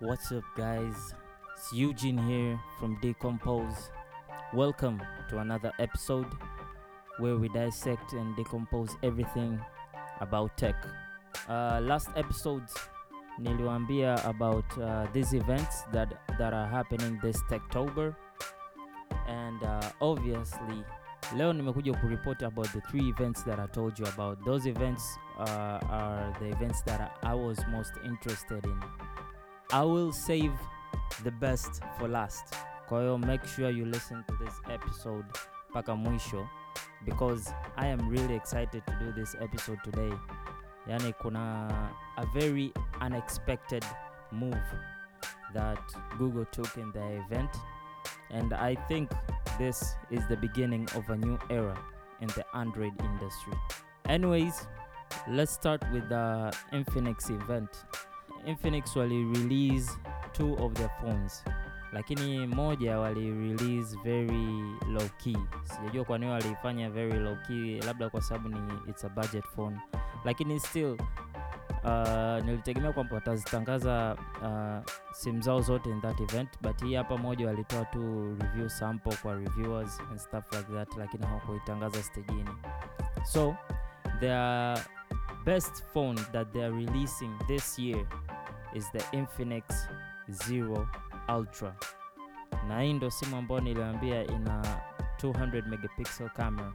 What's up guys, it's Eugene here from Decompose. Welcome to another episode where we dissect and decompose everything about tech. Last episode niliwaambia about these events that are happening this Techtober, and obviously leo nimekuja kureport about the three events that I told you about. Those events are the events that I was most interested in. I will save the best for last. Koyo, make sure you listen to this episode paka mwisho, because I am really excited to do this episode today. Yani kuna a very unexpected move that Google took in their event, and I think this is the beginning of a new era in the Android industry. Anyways, let's start with the Infinix event. Infinix wali release two of their phones, lakini moja wali release very low key. Sijajua kwa nini walifanya very low key, labda kwa sababu ni it's a budget phone, lakini still nilitegemea kwamba watazitangaza simu zao zote in that event, but hii hapa moja walitoa tu review sample kwa reviewers and stuff like that, lakini hawakuitangaza stagini. So their best phone that they are releasing this year is the Infinix Zero Ultra. Na hii ndo simu ambayo niliambia ina 200 megapixel camera.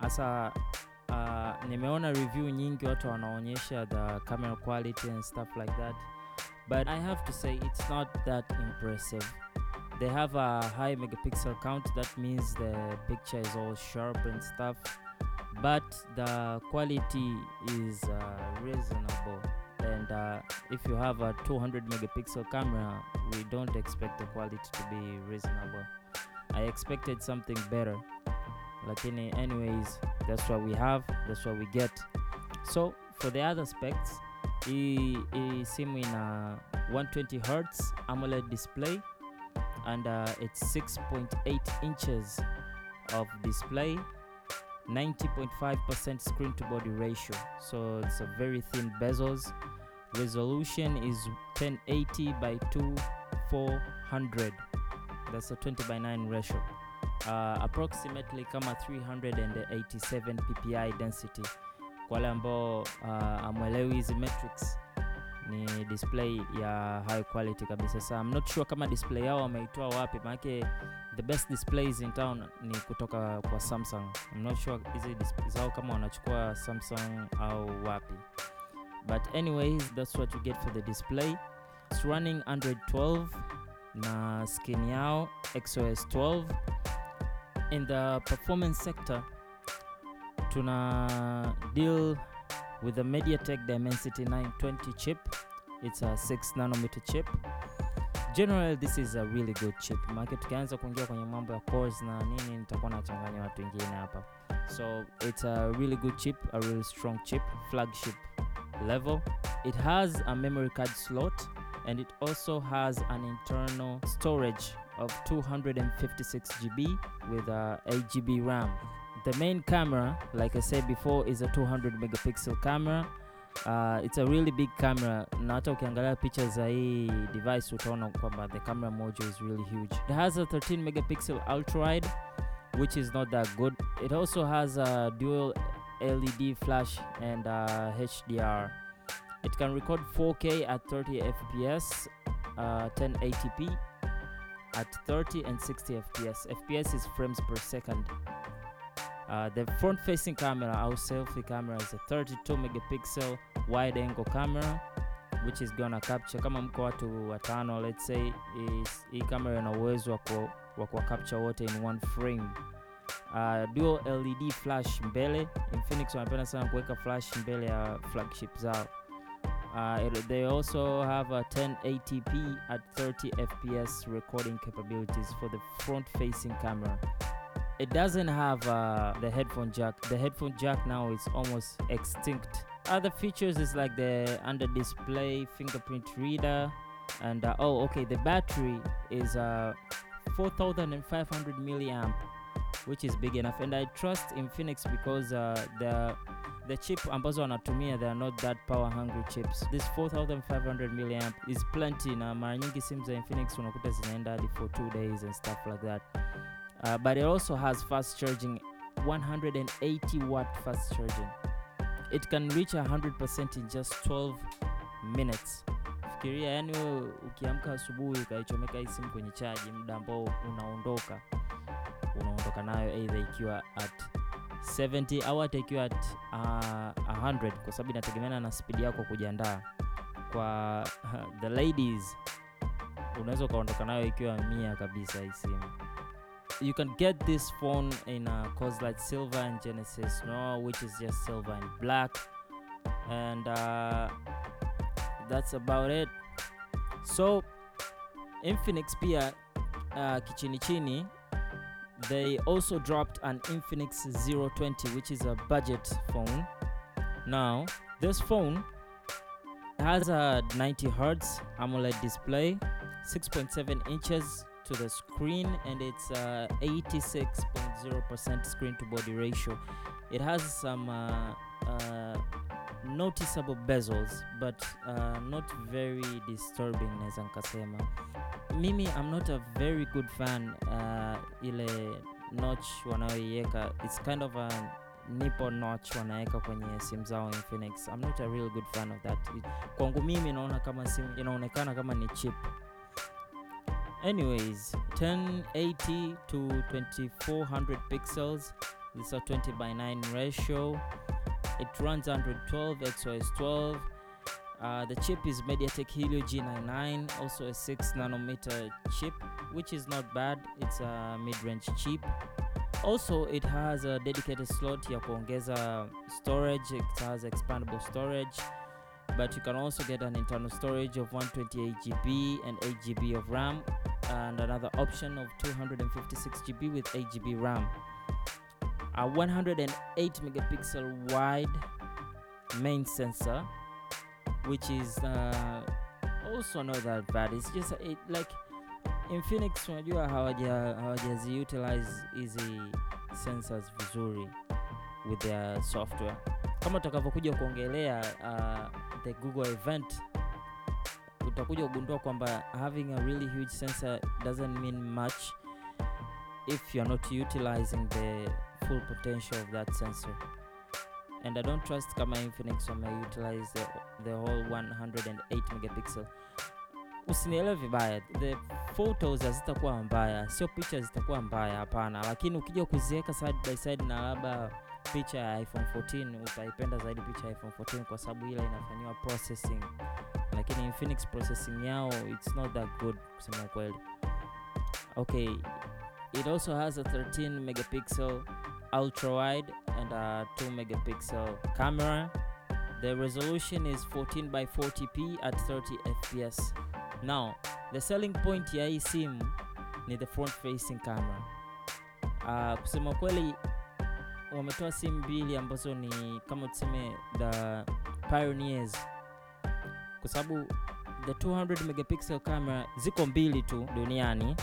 Asa nimeona review nyingi watu wanaonyesha the camera quality and stuff like that, but I have to say it's not that impressive. They have a high megapixel count, that means the picture is all sharp and stuff, but the quality is reasonable. And if you have a 200 megapixel camera, we don't expect the quality to be reasonable. I expected something better. Lakini anyways, that's what we have, that's what we get. So for the other specs, I simu ina 120 Hz AMOLED display, and it's 6.8 inches of display, 90.5% screen to body ratio, so it's a very thin bezels. Resolution is 1080 by 2400, that's a 20 by 9 ratio, approximately kama 387 ppi density. Kwa wale ambao amwelewi hizi metrics, ni display ya high quality kabisa. So I'm not sure kama display yao wameitoa wapi, maana the best displays in town ni kutoka kwa Samsung. I'm not sure hizi displays zao kama wanachukua Samsung au wapi, but anyways, that's what you get for the display. It's running Android 12 na skin yao XOS 12. In the performance sector, tuna deal with the MediaTek Dimensity 920 chip. It's a 6 nanometer chip. Generally, this is a really good chip. Maana tukianza kuingia kwenye mambo ya cores na nini, nitakuwa nachanganya watu wengine hapa. So it's a really good chip, a really strong chip, flagship level. It has a memory card slot, and it also has an internal storage of 256 GB with 8 GB RAM. The main camera, like I said before, is a 200 megapixel camera. It's a really big camera. Na hata ukiangalia pictures za hii device utaona kwamba the camera module is really huge. It has a 13 megapixel ultra-wide, which is not that good. It also has a dual LED flash and HDR. It can record 4K at 30 FPS, 1080p at 30 and 60 FPS. FPS is frames per second. The front-facing camera, our selfie camera, is a 32 megapixel wide-angle camera, which is gonna capture kama mko watu watano, let's say, hii camera ina uwezo wa capture wote in one frame. Dual LED flash mbele. Infinix wanapenda sana kuweka flash mbele ya flagship zao. They also have a 1080p at 30 fps recording capabilities for the front-facing camera. It doesn't have the headphone jack. The headphone jack now is almost extinct. Other features is like the under display fingerprint reader, and the battery is 4,500 milliamp which is big enough, and I trust Infinix because the chip ambazo wanatumia, they are not that power hungry chips. This 4500 milliamp is plenty, na mara nyingi simu za Infinix unakuta zinaenda hadi for 2 days and stuff like that. But it also has fast charging, 180 watt fast charging. It can reach 100% in just 12 minutes. Fikiria, yani ukiamka asubuhi ukaichomeka hii simu kwenye charge, muda ambao unaondoka nayo either ikiwa at 70 au ikiwa at 100, kwa sababu inategemeana na speed yako kujiandaa. Kwa the ladies unaweza kaondoka nayo ikiwa 100 kabisa hii simu. You can get this phone in colors like silver and Genesis, no, which is just silver and black, and that's about it. So Infinix pia kichini chini, they also dropped an Infinix Zero 20, which is a budget phone. Now this phone has a 90 Hz AMOLED display, 6.7 inches to the screen, and it's 86.0% screen to body ratio. It has some noticeable bezels, but not very disturbing, naweza nikasema. Mimi I'm not a very good fan ile notch wanayoiweka. It's kind of a nipple notch wanaweka kwenye simu zao Infinix. I'm not a real good fan of that. Kwangu mimi naona kama simu inaonekana kama ni cheap. Anyways, 1080 to 2400 pixels. This is a 20:9 ratio. It runs Android 12, XOS 12. The chip is MediaTek Helio G99, also a 6 nanometer chip, which is not bad. It's a mid-range chip. Also, it has a dedicated slot ya kuongeza storage. It has expandable storage, but you can also get an internal storage of 128GB and 8GB of RAM, and another option of 256GB with 8GB RAM. A 108 megapixel wide main sensor, which is also not that bad. It's just like Infinix unajua hawajazi utilize hizi sensors vizuri with their software, kama utakavyokuja kuongelea the Google event, utakuja kugundua kwamba having a really huge sensor doesn't mean much if you're not utilizing the full potential of that sensor. And I don't trust kama Infinix wame utilize the whole 108 megapixel. Usinielewe vibaya, the photos hazitakuwa mbaya, sio picha zitakuwa mbaya, hapana, lakini ukija kuziweka side by side na labda picha ya iPhone 14, utaipenda zaidi picha ya iPhone 14 kwa sababu ile inafanywa processing, lakini Infinix processing yao it's not that good kusema kweli. Okay, it also has a 13 megapixel ultra wide and a 2 megapixel camera. The resolution is 14x40p at 30 fps. Now the selling point ya hii simu ni the front facing camera. Kusema kweli wametoa simu mbili ambazo ni kama tuseme the pioneers, kwa sababu the 200 megapixel camera ziko mbili tu duniani,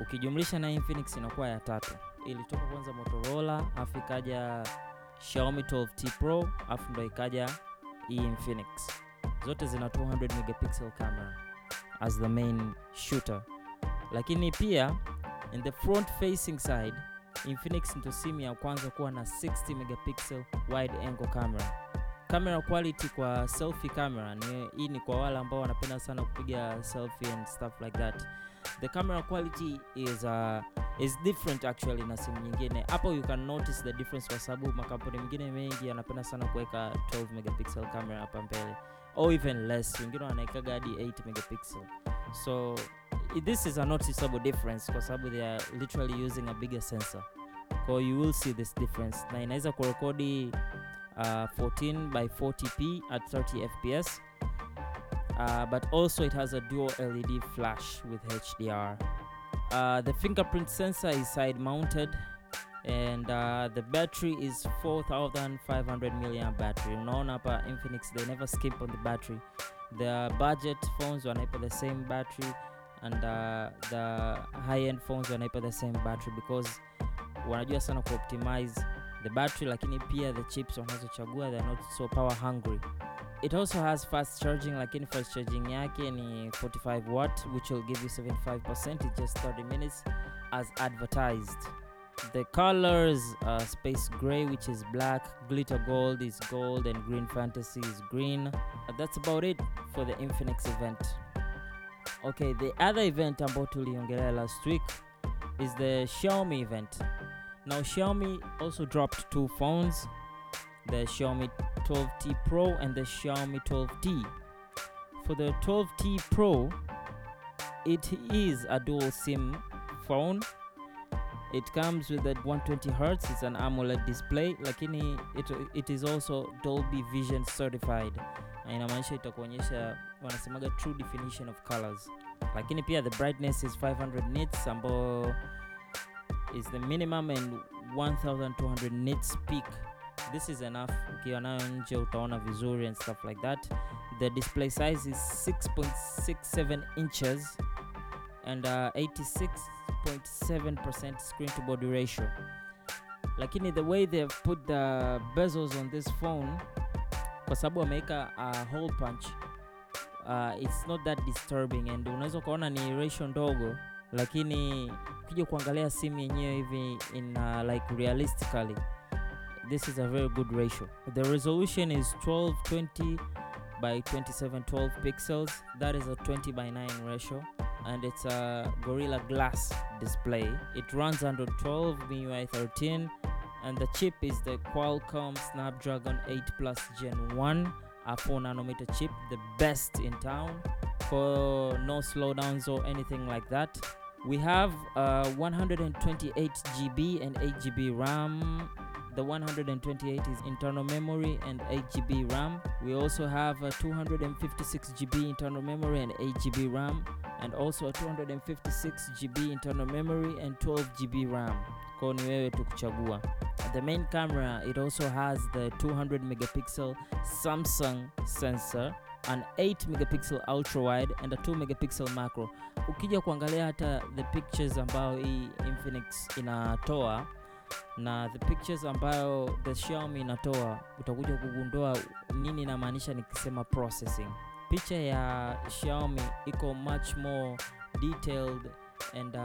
ukijumlisha na Infinix inakuwa ya tatu. Ilitoka kwanza Motorola, afu ikaja Xiaomi 12T Pro, afu ndo ikaja hii Infinix. Zote zina 200 megapixel camera as the main shooter. Lakini pia in the front facing side, Infinix ndo simu ya kwanza kuwa na 60 megapixel wide angle camera. Camera quality kwa selfie camera, hii ni kwa wale ambao wanapenda sana kupiga selfie and stuff like that. The camera quality is different actually na simu nyingine. Hapo you can notice the difference kwa sababu makampuni mengine mengi yanapenda sana kuweka 12 megapixel camera hapa mbele, or even less, wengine wanaweka hadi 8 megapixel. So this is a noticeable difference kwa sababu they are literally using a bigger sensor. So you will see this difference. Na inaweza kurekodi 14x40p at 30 fps, but also it has a dual LED flash with HDR. The fingerprint sensor is side mounted, and the battery is 4500 mAh battery. Unaona hapa Infinix they never skip on the battery. The budget phones wanaipa the same battery, and the high end phones wanaipa the same battery because wanajua sana kuoptimize the battery, lakini pia the chips wanazochagua they are not so power hungry. It also has fast charging, lakini fast charging yake ni 45 watt, which will give you 75% in just 30 minutes as advertised. The colors are space gray, which is black, glitter gold is gold, and green fantasy is green. That's about it for the Infinix event. Okay, the other event ambayo tuliongelea last week is the Xiaomi event. Now Xiaomi also dropped two phones, the Xiaomi 12T Pro and the Xiaomi 12T. For the 12T Pro, it is a dual SIM phone. It comes with that 120Hz, it's an AMOLED display, lakini it is also Dolby Vision certified. Na inamaanisha itakuonyesha, wanasemaga true definition of colors. Lakini pia the brightness is 500 nits, ambao is the minimum, and 1200 nits peak. This is enough. Ukiwa nayo nje utaona vizuri and stuff like that. The display size is 6.67 inches and 86.7% screen to body ratio. Lakini the way they have put the bezels on this phone, kwa sababu wameweka a hole punch, it's not that disturbing, and unaweza kuona ni ratio ndogo, lakini ukija kuangalia simu yenyewe hivi in like realistically, this is a very good ratio. The resolution is 1220 by 2712 pixels. That is a 20:9 ratio, and it's a Gorilla Glass display. It runs under 12 MIUI 13, and the chip is the Qualcomm Snapdragon 8 Plus Gen 1, a 4 nanometer chip, the best in town. For no slowdowns or anything like that. We have 128 GB and 8 GB RAM. The 128 is internal memory and 8 GB RAM. We also have a 256 GB internal memory and 8 GB RAM, and also a 256 GB internal memory and 12 GB RAM. Kwa ni wewe tu kuchagua. The main camera, it also has the 200 megapixel Samsung sensor, an 8 megapixel ultra wide and a 2 megapixel macro. Ukija kuangalia hata the pictures ambayo hii Infinix inatoa na the pictures ambayo the Xiaomi inatoa, utakuja kugundua nini inamaanisha nikisema processing. Picha ya Xiaomi iko much more detailed and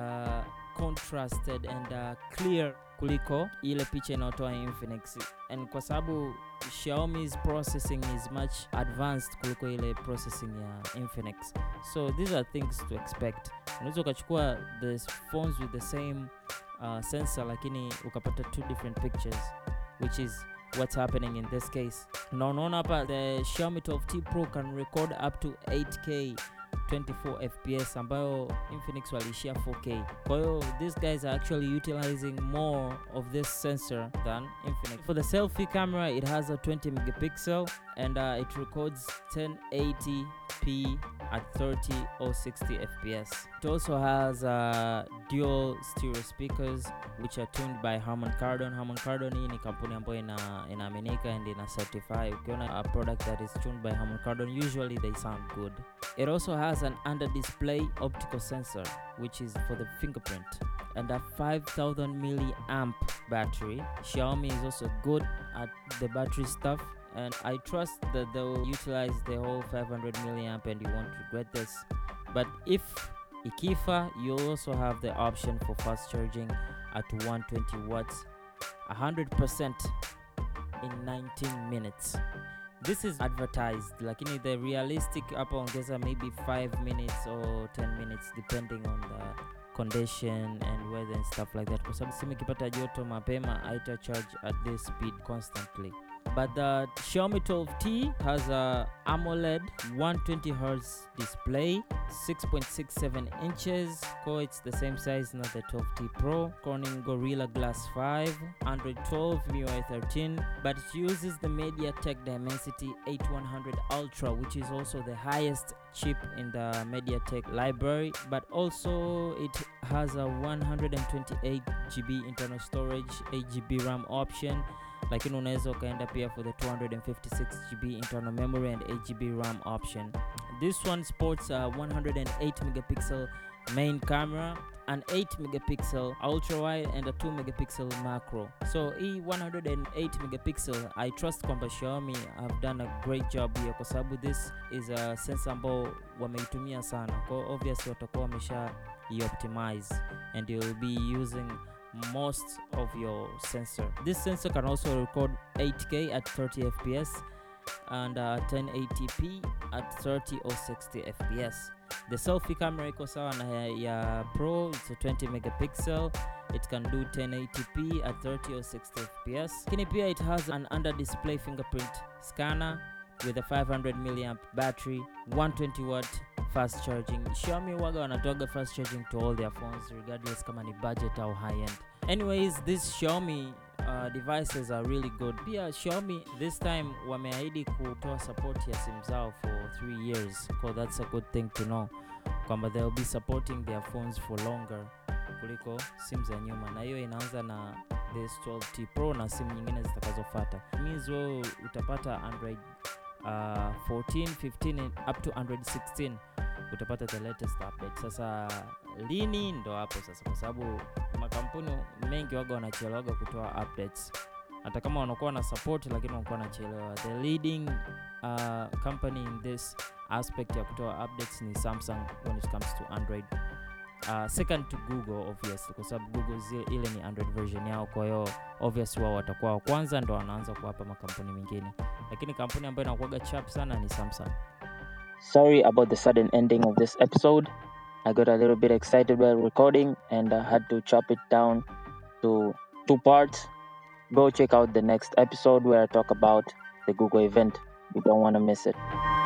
contrasted and clear kuliko ile picha inayotoa Infinix, and kwa sababu Xiaomi's processing is much advanced kuliko ile processing ya Infinix, so these are things to expect. Unaweza ukachukua the phones with the same sensor, lakini ukapata two different pictures, which is what's happening in this case. Now unaona hapa the Xiaomi 12T Pro can record up to 8K 24 FPS ambayo Infinix walishia 4K. Kwa hiyo these guys are actually utilizing more of this sensor than Infinix. For the selfie camera, it has a 20 megapixel and it records 1080p at 30 or 60 FPS. It also has dual stereo speakers which are tuned by Harman Kardon. Harman Kardon hii ni kampuni ambayo inaaminika and ina certify. Ukiona a product that is tuned by Harman Kardon, usually they sound good. It also has an under-display optical sensor, which is for the fingerprint, and a 5,000 milliamp battery. Xiaomi is also good at the battery stuff, and I trust that they will utilize the whole 500 milliamp, and you won't regret this. But if ikifa, you also have the option for fast charging at 120 watts, 100% in 19 minutes. This is advertised, lakini the realistic hapa ongeza maybe 5 minutes or 10 minutes depending on the condition and weather and stuff like that, kwa sababu simu ikipata joto mapema haita charge at this speed constantly. But the Xiaomi 12T has a AMOLED 120Hz display, 6.67 inches, so it's the same size as the 12T Pro. Corning Gorilla Glass 5, Android 12, MIUI 13, but it uses the MediaTek Dimensity 8100 Ultra, which is also the highest chip in the MediaTek library, but also it has a 128GB internal storage, 8GB RAM option. Lakini unaweza ukaenda pia for the 256GB internal memory and 8GB RAM option. This one sports a 108 megapixel main camera, an 8 megapixel ultra wide and a 2 megapixel macro. So hii 108 megapixel I trust kwamba Xiaomi have done a great job here kwa sababu this is a sensor ambao wameitumia sana. Kwa obviously watakuwa wamesha optimize and you'll be using most of your sensor. This sensor can also record 8K at 30 fps and 1080p at 30 or 60 fps. The selfie camera iko sawa na ya Pro, it's a 20 megapixel. It can do 1080p at 30 or 60 fps. Kini pia it has an under display fingerprint scanner with a 500 milliamp battery, 120 watt fast charging. Xiaomi waga wanatoga fast charging to all their phones regardless kama ni budget au high end. Anyways, this Xiaomi devices are really good. Pia Xiaomi this time wameahidi kutoa support ya simu zao for 3 years. So that's a good thing to know. Kwamba they'll be supporting their phones for longer kuliko simu za nyuma. Na hiyo inaanza na this 12T Pro na simu nyingine zitakazofuata. Means wewe utapata Android 14, 15 up to Android 16 utapata the latest update. Sasa lini ndo hapo sasa, kwa sababu makampuni mengi waga wanachelewa kutoa updates. Hata kama wanakuwa na support lakini wanakuwa wanachelewa. The leading company in this aspect ya kutoa updates ni Samsung when it comes to Android. Second to Google obviously kwa sababu Google ile ni Android version yao, kwa hiyo obviously wao watakuwa wa kwanza ndo wanaanza kuwapa makampuni mengine. Lakini kampuni ambayo inakuaga chap sana ni Samsung. Sorry about the sudden ending of this episode. I got a little bit excited while recording and I had to chop it down to 2 parts. Go check out the next episode where I talk about the Google event. You don't want to miss it.